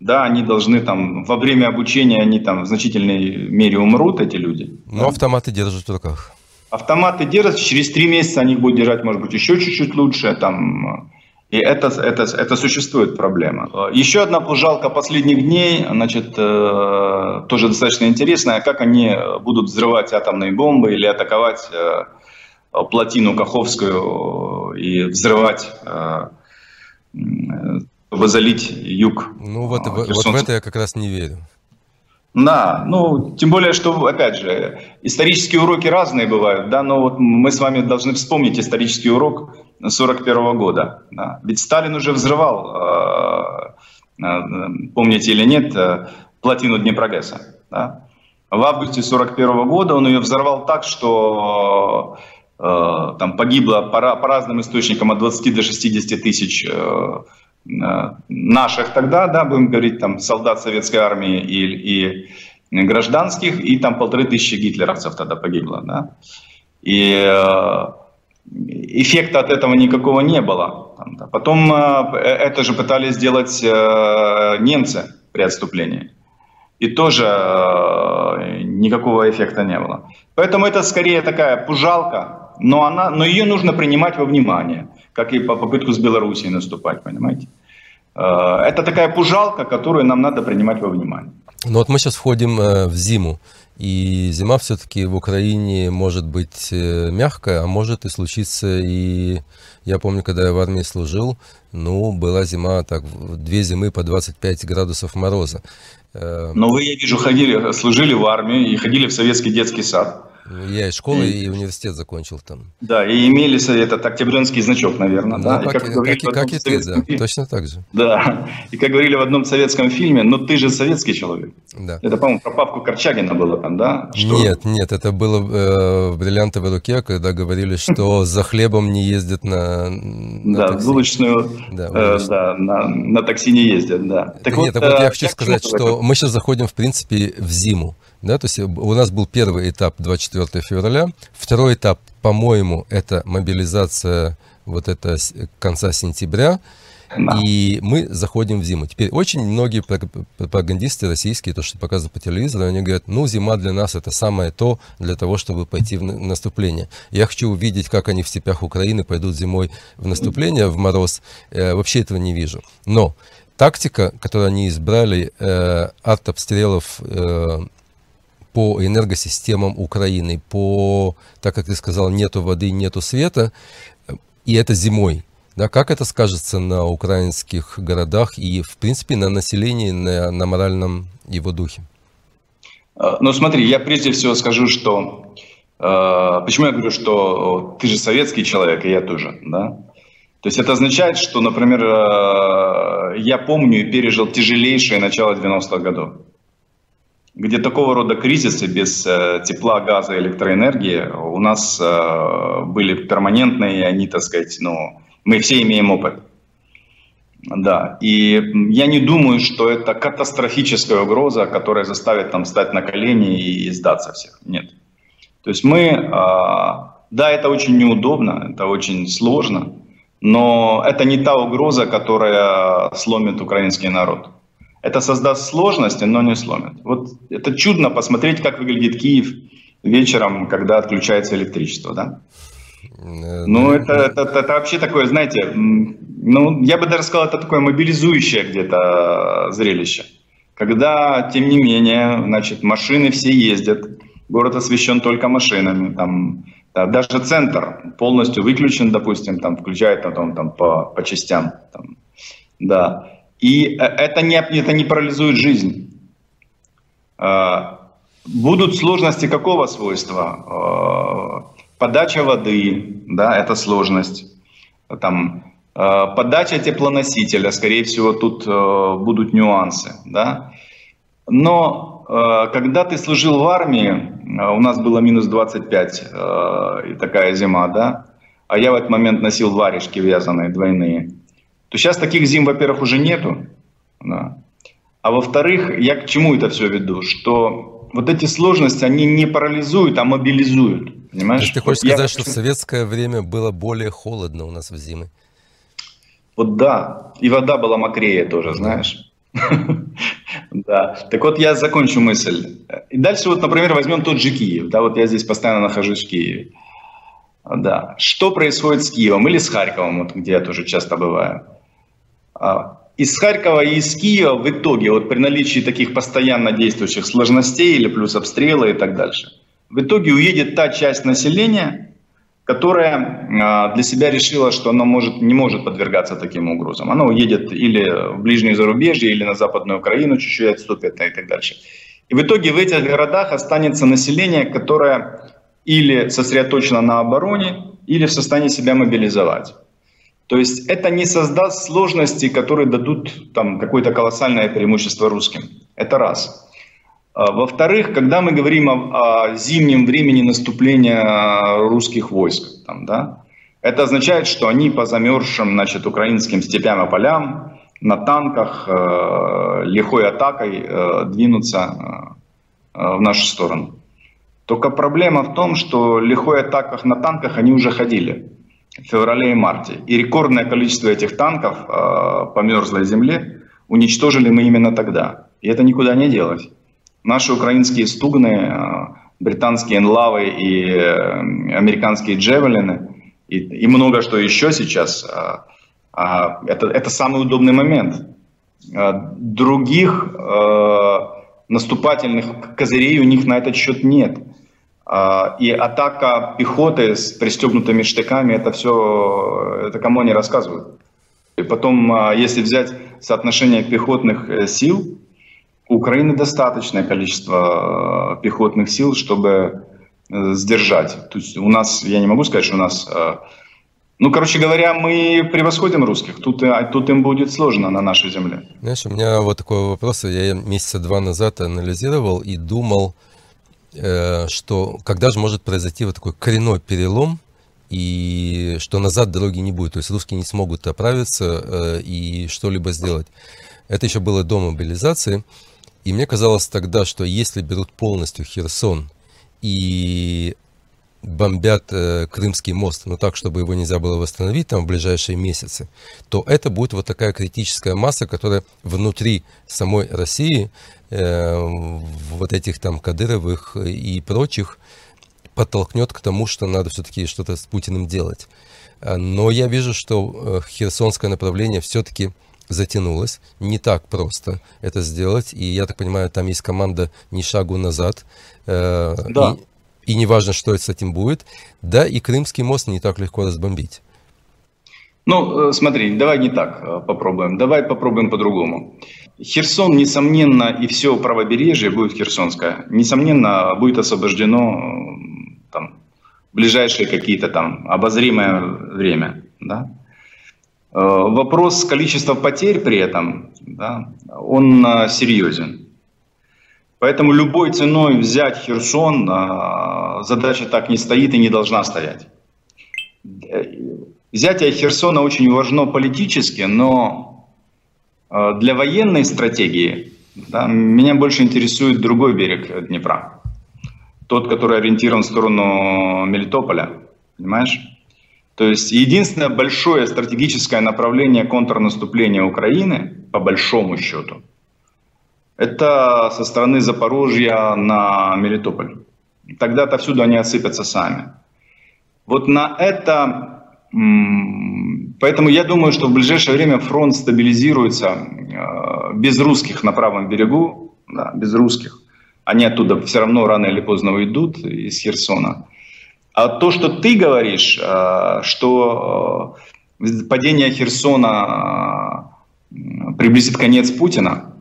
да, они должны там, во время обучения они там в значительной мере умрут, эти люди. Но автоматы держат в руках. Автоматы держат, через 3 месяца они их будут держать, может быть, еще чуть-чуть лучше. Там, и это существует проблема. Еще одна пожалка последних дней, значит, тоже достаточно интересная, как они будут взрывать атомные бомбы или атаковать плотину Каховскую и взрывать, чтобы залить юг. Ну вот в это я как раз не верю. Да, ну, тем более, что, опять же, исторические уроки разные бывают, да, но вот мы с вами должны вспомнить исторический урок 41-го года. Да. Ведь Сталин уже взрывал, помните или нет, плотину Днепрогэса. Да. В августе 41-го года он ее взорвал так, что там погибло по разным источникам от 20 до 60 тысяч наших тогда, да, будем говорить, там, солдат советской армии и гражданских, и там 1500 гитлеровцев тогда погибло, да. И эффекта от этого никакого не было. Потом это же пытались сделать немцы при отступлении. И тоже никакого эффекта не было. Поэтому это скорее такая пужалка. Но ее нужно принимать во внимание, как и по попытку с Белоруссией наступать, понимаете? Это такая пужалка, которую нам надо принимать во внимание. Но вот мы сейчас входим в зиму, и зима все-таки в Украине может быть мягкая, а может и случиться, и я помню, когда я в армии служил, ну, была зима, так, 2 зимы по 25 градусов мороза. Но вы, я вижу, ходили, служили в армии и ходили в советский детский сад. Я и школу, и университет закончил там. Да, и имели этот октябренский значок, наверное. Ну, да? Как и ты, точно так же. Да, и как говорили в одном советском фильме, но ты же советский человек. Да. Это, по-моему, про Павку Корчагина было там, да? Что? Нет, это было в «Бриллиантовой руке», когда говорили, что за хлебом не ездят на такси не ездят, да. Нет, так вот я хочу сказать, что мы сейчас заходим, в принципе, в зиму. Да, то есть у нас был первый этап 24 февраля, второй этап, по-моему, это мобилизация вот это конца сентября, да. И мы заходим в зиму. Теперь очень многие пропагандисты российские, то, что показывают по телевизору, они говорят, ну, зима для нас это самое то для того, чтобы пойти в наступление. Я хочу увидеть, как они в степях Украины пойдут зимой в наступление, в мороз. Вообще этого не вижу. Но тактика, которую они избрали, артобстрелов по энергосистемам Украины, по, так как ты сказал, нету воды, нету света, и это зимой. Да, как это скажется на украинских городах и, в принципе, на населении, на моральном его духе? Ну, смотри, я прежде всего скажу, что... Почему я говорю, что ты же советский человек, и я тоже, да? То есть это означает, что, например, я помню и пережил тяжелейшее начало 90-х годов, где такого рода кризисы без тепла, газа, электроэнергии у нас были перманентные, и они, так сказать, ну... Мы все имеем опыт. Да. И я не думаю, что это катастрофическая угроза, которая заставит там встать на колени и сдаться всех. Нет. То есть мы... Да, это очень неудобно, это очень сложно, но это не та угроза, которая сломит украинский народ. Это создаст сложности, но не сломит. Вот это чудно посмотреть, как выглядит Киев вечером, когда отключается электричество, да? Ну, это вообще такое, знаете, ну, я бы даже сказал, это такое мобилизующее где-то зрелище. Когда, тем не менее, значит, машины все ездят, город освещен только машинами, там, да, даже центр полностью выключен, допустим, там, включает там, по частям. Там, да. И это не парализует жизнь. Будут сложности какого свойства? Подача воды, да, это сложность. Там, подача теплоносителя, скорее всего, тут будут нюансы. Да? Но когда ты служил в армии, у нас было минус 25, и такая зима, да? А я в этот момент носил варежки вязаные, двойные. То сейчас таких зим, во-первых, уже нету. Да? А во-вторых, я к чему это все веду? Что вот эти сложности, они не парализуют, а мобилизуют. Понимаешь? Ты хочешь сказать, что в советское время было более холодно у нас в зимы? Вот да, и вода была мокрее тоже, знаешь. Да. Так вот, я закончу мысль. И дальше вот, например, возьмем тот же Киев. Да, вот я здесь постоянно нахожусь в Киеве. Да. Что происходит с Киевом или с Харьковом, вот, где я тоже часто бываю? Из Харькова и из Киева в итоге, вот при наличии таких постоянно действующих сложностей или плюс обстрела и так дальше, в итоге уедет та часть населения, которая для себя решила, что она не может подвергаться таким угрозам. Она уедет или в ближнее зарубежье, или на Западную Украину, чуть-чуть отступит и так дальше. И в итоге в этих городах останется население, которое или сосредоточено на обороне, или в состоянии себя мобилизовать. То есть это не создаст сложности, которые дадут там какое-то колоссальное преимущество русским. Это раз. Во-вторых, когда мы говорим о зимнем времени наступления русских войск, там, да, это означает, что они по замерзшим, значит, украинским степям и полям на танках лихой атакой двинутся в нашу сторону. Только проблема в том, что лихой атаках на танках они уже ходили в феврале и марте. И рекордное количество этих танков по мерзлой земле уничтожили мы именно тогда. И это никуда не делось. Наши украинские стугны, британские энлавы и американские джевелины, и много что еще сейчас, это самый удобный момент. Других наступательных козырей у них на этот счет нет. И атака пехоты с пристегнутыми штыками, это все, это кому они рассказывают. И потом, если взять соотношение пехотных сил, у Украины достаточное количество пехотных сил, чтобы сдержать. То есть у нас, я не могу сказать, что у нас... Ну, короче говоря, мы превосходим русских. Тут им будет сложно на нашей земле. Знаешь, у меня вот такой вопрос. Я месяца два назад анализировал и думал, что когда же может произойти вот такой коренной перелом, и что назад дороги не будет. То есть русские не смогут оправиться и что-либо сделать. Это еще было до мобилизации. И мне казалось тогда, что если берут полностью Херсон и бомбят Крымский мост, но так, чтобы его нельзя было восстановить там в ближайшие месяцы, то это будет вот такая критическая масса, которая внутри самой России, вот этих там Кадыровых и прочих, подтолкнет к тому, что надо все-таки что-то с Путиным делать. Но я вижу, что херсонское направление все-таки затянулось, не так просто это сделать, и я так понимаю, там есть команда «Ни шагу назад», да. И не важно, что с этим будет, да, и Крымский мост не так легко разбомбить. Ну, смотри, давай не так попробуем, давай попробуем по-другому. Херсон, несомненно, и все правобережье будет херсонское, несомненно, будет освобождено там, в ближайшие какие-то там обозримое время, да. Вопрос количества потерь при этом, да, он серьезен. Поэтому любой ценой взять Херсон задача так не стоит и не должна стоять. Взятие Херсона очень важно политически, но для военной стратегии, да, меня больше интересует другой берег Днепра. Тот, который ориентирован в сторону Мелитополя, понимаешь? То есть единственное большое стратегическое направление контрнаступления Украины, по большому счету, это со стороны Запорожья на Мелитополь. Тогда-то всюду они отсыпятся сами. Вот на это... Поэтому я думаю, что в ближайшее время фронт стабилизируется без русских на правом берегу, да, без русских. Они оттуда все равно рано или поздно уйдут из Херсона. А то, что ты говоришь, что падение Херсона приблизит конец Путина,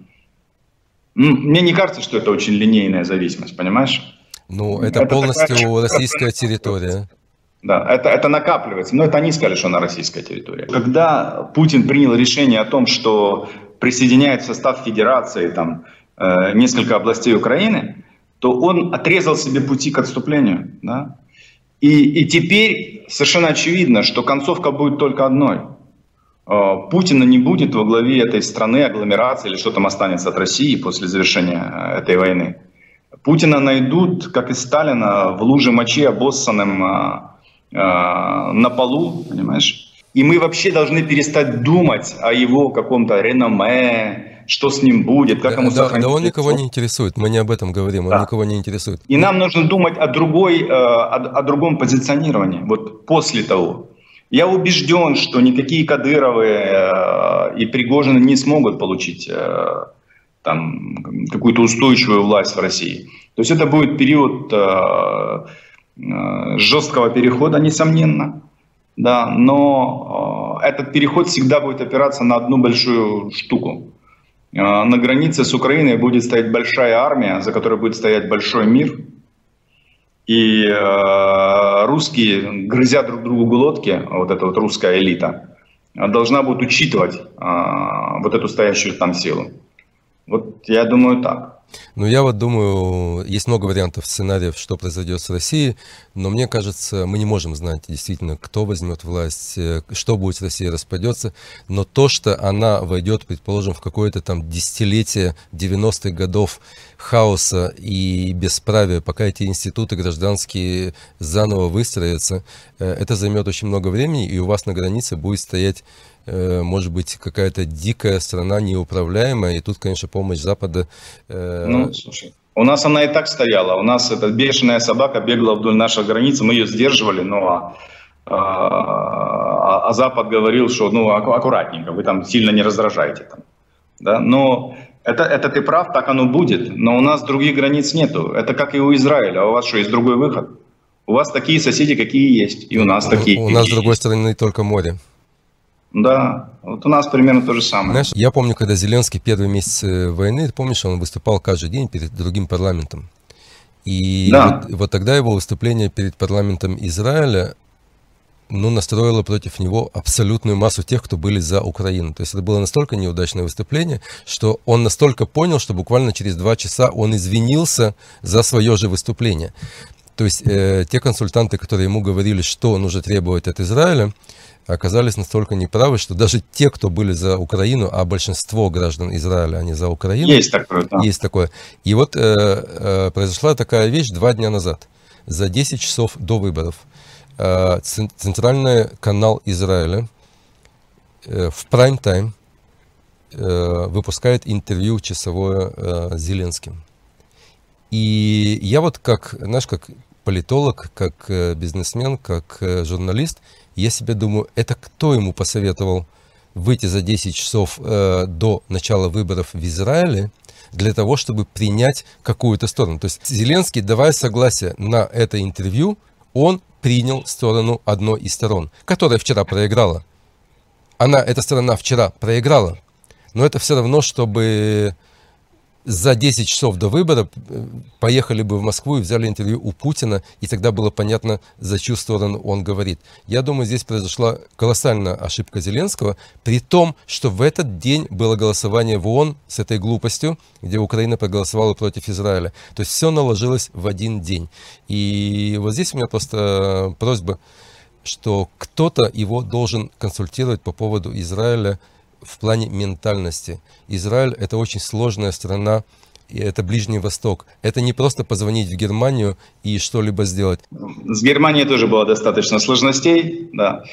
мне не кажется, что это очень линейная зависимость, понимаешь? Ну, это полностью такая... российская территория. Да, это накапливается. Но это они сказали, что она российская территория. Когда Путин принял решение о том, что присоединяет в состав Федерации там, несколько областей Украины, то он отрезал себе пути к отступлению, да? И теперь совершенно очевидно, что концовка будет только одной. Путина не будет во главе этой страны, агломерации или что там останется от России после завершения этой войны. Путина найдут, как и Сталина, в луже мочи, обоссанным на полу, понимаешь? И мы вообще должны перестать думать о его каком-то реноме, что с ним будет, как ему сохранить. Да, он никого не интересует, мы не об этом говорим, да. Он никого не интересует. И нам нужно думать о другом позиционировании, вот после того. Я убежден, что никакие Кадыровы и Пригожины не смогут получить там какую-то устойчивую власть в России. То есть это будет период жесткого перехода, несомненно. Да, но этот переход всегда будет опираться на одну большую штуку. На границе с Украиной будет стоять большая армия, за которой будет стоять большой мир. И русские, грызя друг другу глотки, вот эта вот русская элита, должна будет учитывать вот эту стоящую там силу. Вот я думаю так. Ну, я вот думаю, есть много вариантов сценариев, что произойдет с Россией, но мне кажется, мы не можем знать действительно, кто возьмет власть, что будет с Россией, распадется, но то, что она войдет, предположим, в какое-то там десятилетие 90-х годов хаоса и бесправия, пока эти институты гражданские заново выстроятся, это займет очень много времени, и у вас на границе будет стоять, может быть, какая-то дикая страна, неуправляемая, и тут, конечно, помощь Запада... Ну, слушай, у нас она и так стояла, у нас эта бешеная собака бегала вдоль наших границ, мы ее сдерживали, но а Запад говорил, что ну, аккуратненько, вы там сильно не раздражаете. Там, да? Но это ты прав, так оно будет, но у нас других границ нету, это как и у Израиля, а у вас что, есть другой выход? У вас такие соседи, какие есть, и у нас такие. У нас, с другой стороны, только море. Да, вот у нас примерно то же самое. Знаешь, я помню, когда Зеленский первый месяц войны, ты помнишь, он выступал каждый день перед другим парламентом. И да. вот тогда его выступление перед парламентом Израиля, ну, настроило против него абсолютную массу тех, кто были за Украину. То есть это было настолько неудачное выступление, что он настолько понял, что буквально через 2 часа он извинился за свое же выступление. То есть те консультанты, которые ему говорили, что нужно требовать от Израиля, оказались настолько неправы, что даже те, кто были за Украину, а большинство граждан Израиля, они за Украину. Есть такое, да. Есть такое. И вот произошла такая вещь 2 дня назад, за 10 часов до выборов. Центральный канал Израиля в прайм-тайм выпускает интервью часовое с Зеленским. И я вот как, знаешь, как политолог, как бизнесмен, как журналист, я себе думаю, это кто ему посоветовал выйти за 10 часов до начала выборов в Израиле для того, чтобы принять какую-то сторону. То есть Зеленский, давая согласие на это интервью, он принял сторону одной из сторон, которая вчера проиграла. Эта сторона вчера проиграла, но это все равно, чтобы за 10 часов до выбора поехали бы в Москву и взяли интервью у Путина, и тогда было понятно, за чью сторону он говорит. Я думаю, здесь произошла колоссальная ошибка Зеленского, при том, что в этот день было голосование в ООН с этой глупостью, где Украина проголосовала против Израиля. То есть все наложилось в один день. И вот здесь у меня просто просьба, что кто-то его должен консультировать по поводу Израиля в плане ментальности. Израиль — это очень сложная страна, и это Ближний Восток. Это не просто позвонить в Германию и что-либо сделать. С Германией тоже было достаточно сложностей, да.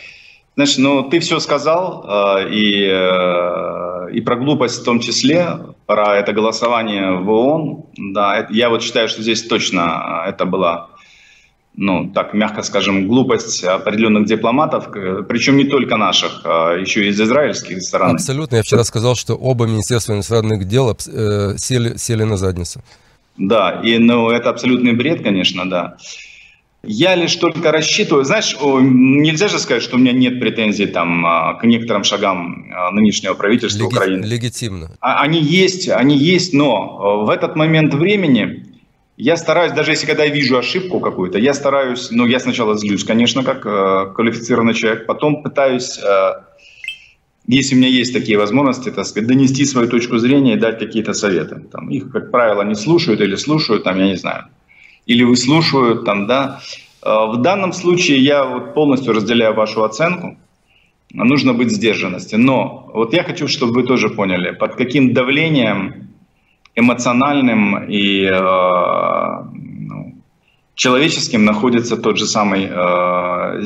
Знаешь, ну ты все сказал, и про глупость в том числе, про это голосование в ООН. Да, я вот считаю, что здесь точно это была, ну, так мягко скажем, глупость определенных дипломатов, причем не только наших, а еще и из израильских сторон. Абсолютно. Я вчера сказал, что оба министерства иностранных дел сели на задницу. Да, и, ну, это абсолютный бред, конечно, да. Я лишь только рассчитываю, знаешь, нельзя же сказать, что у меня нет претензий там к некоторым шагам нынешнего правительства Украины. Легитимно. Они есть, но в этот момент времени... Я стараюсь, даже если когда я вижу ошибку какую-то, я стараюсь, ну, я сначала злюсь, конечно, как квалифицированный человек, потом пытаюсь, если у меня есть такие возможности, так сказать, донести свою точку зрения и дать какие-то советы. Там, их, как правило, не слушают или слушают, там, я не знаю, или выслушивают, там, да. В данном случае я вот полностью разделяю вашу оценку, нужно быть сдержанности. Но вот я хочу, чтобы вы тоже поняли, под каким давлением... эмоциональным и человеческим находится тот же самый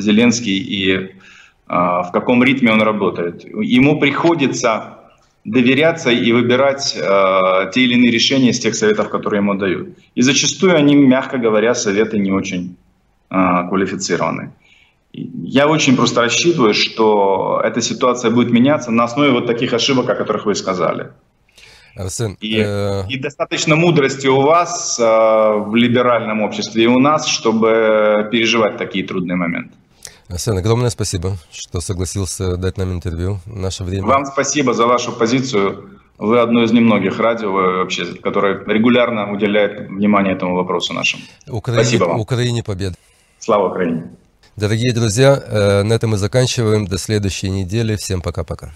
Зеленский и в каком ритме он работает. Ему приходится доверяться и выбирать те или иные решения из тех советов, которые ему дают. И зачастую они, мягко говоря, советы не очень квалифицированы. Я очень просто рассчитываю, что эта ситуация будет меняться на основе вот таких ошибок, о которых вы сказали. Арсен, и достаточно мудрости у вас в либеральном обществе и у нас, чтобы переживать такие трудные моменты. Арсен, огромное спасибо, что согласился дать нам интервью в наше время. Вам спасибо за вашу позицию. Вы одно из немногих радио, вообще, которое регулярно уделяет внимание этому вопросу нашему. Спасибо вам. Украине победа. Слава Украине. Дорогие друзья, на этом мы заканчиваем. До следующей недели. Всем пока-пока.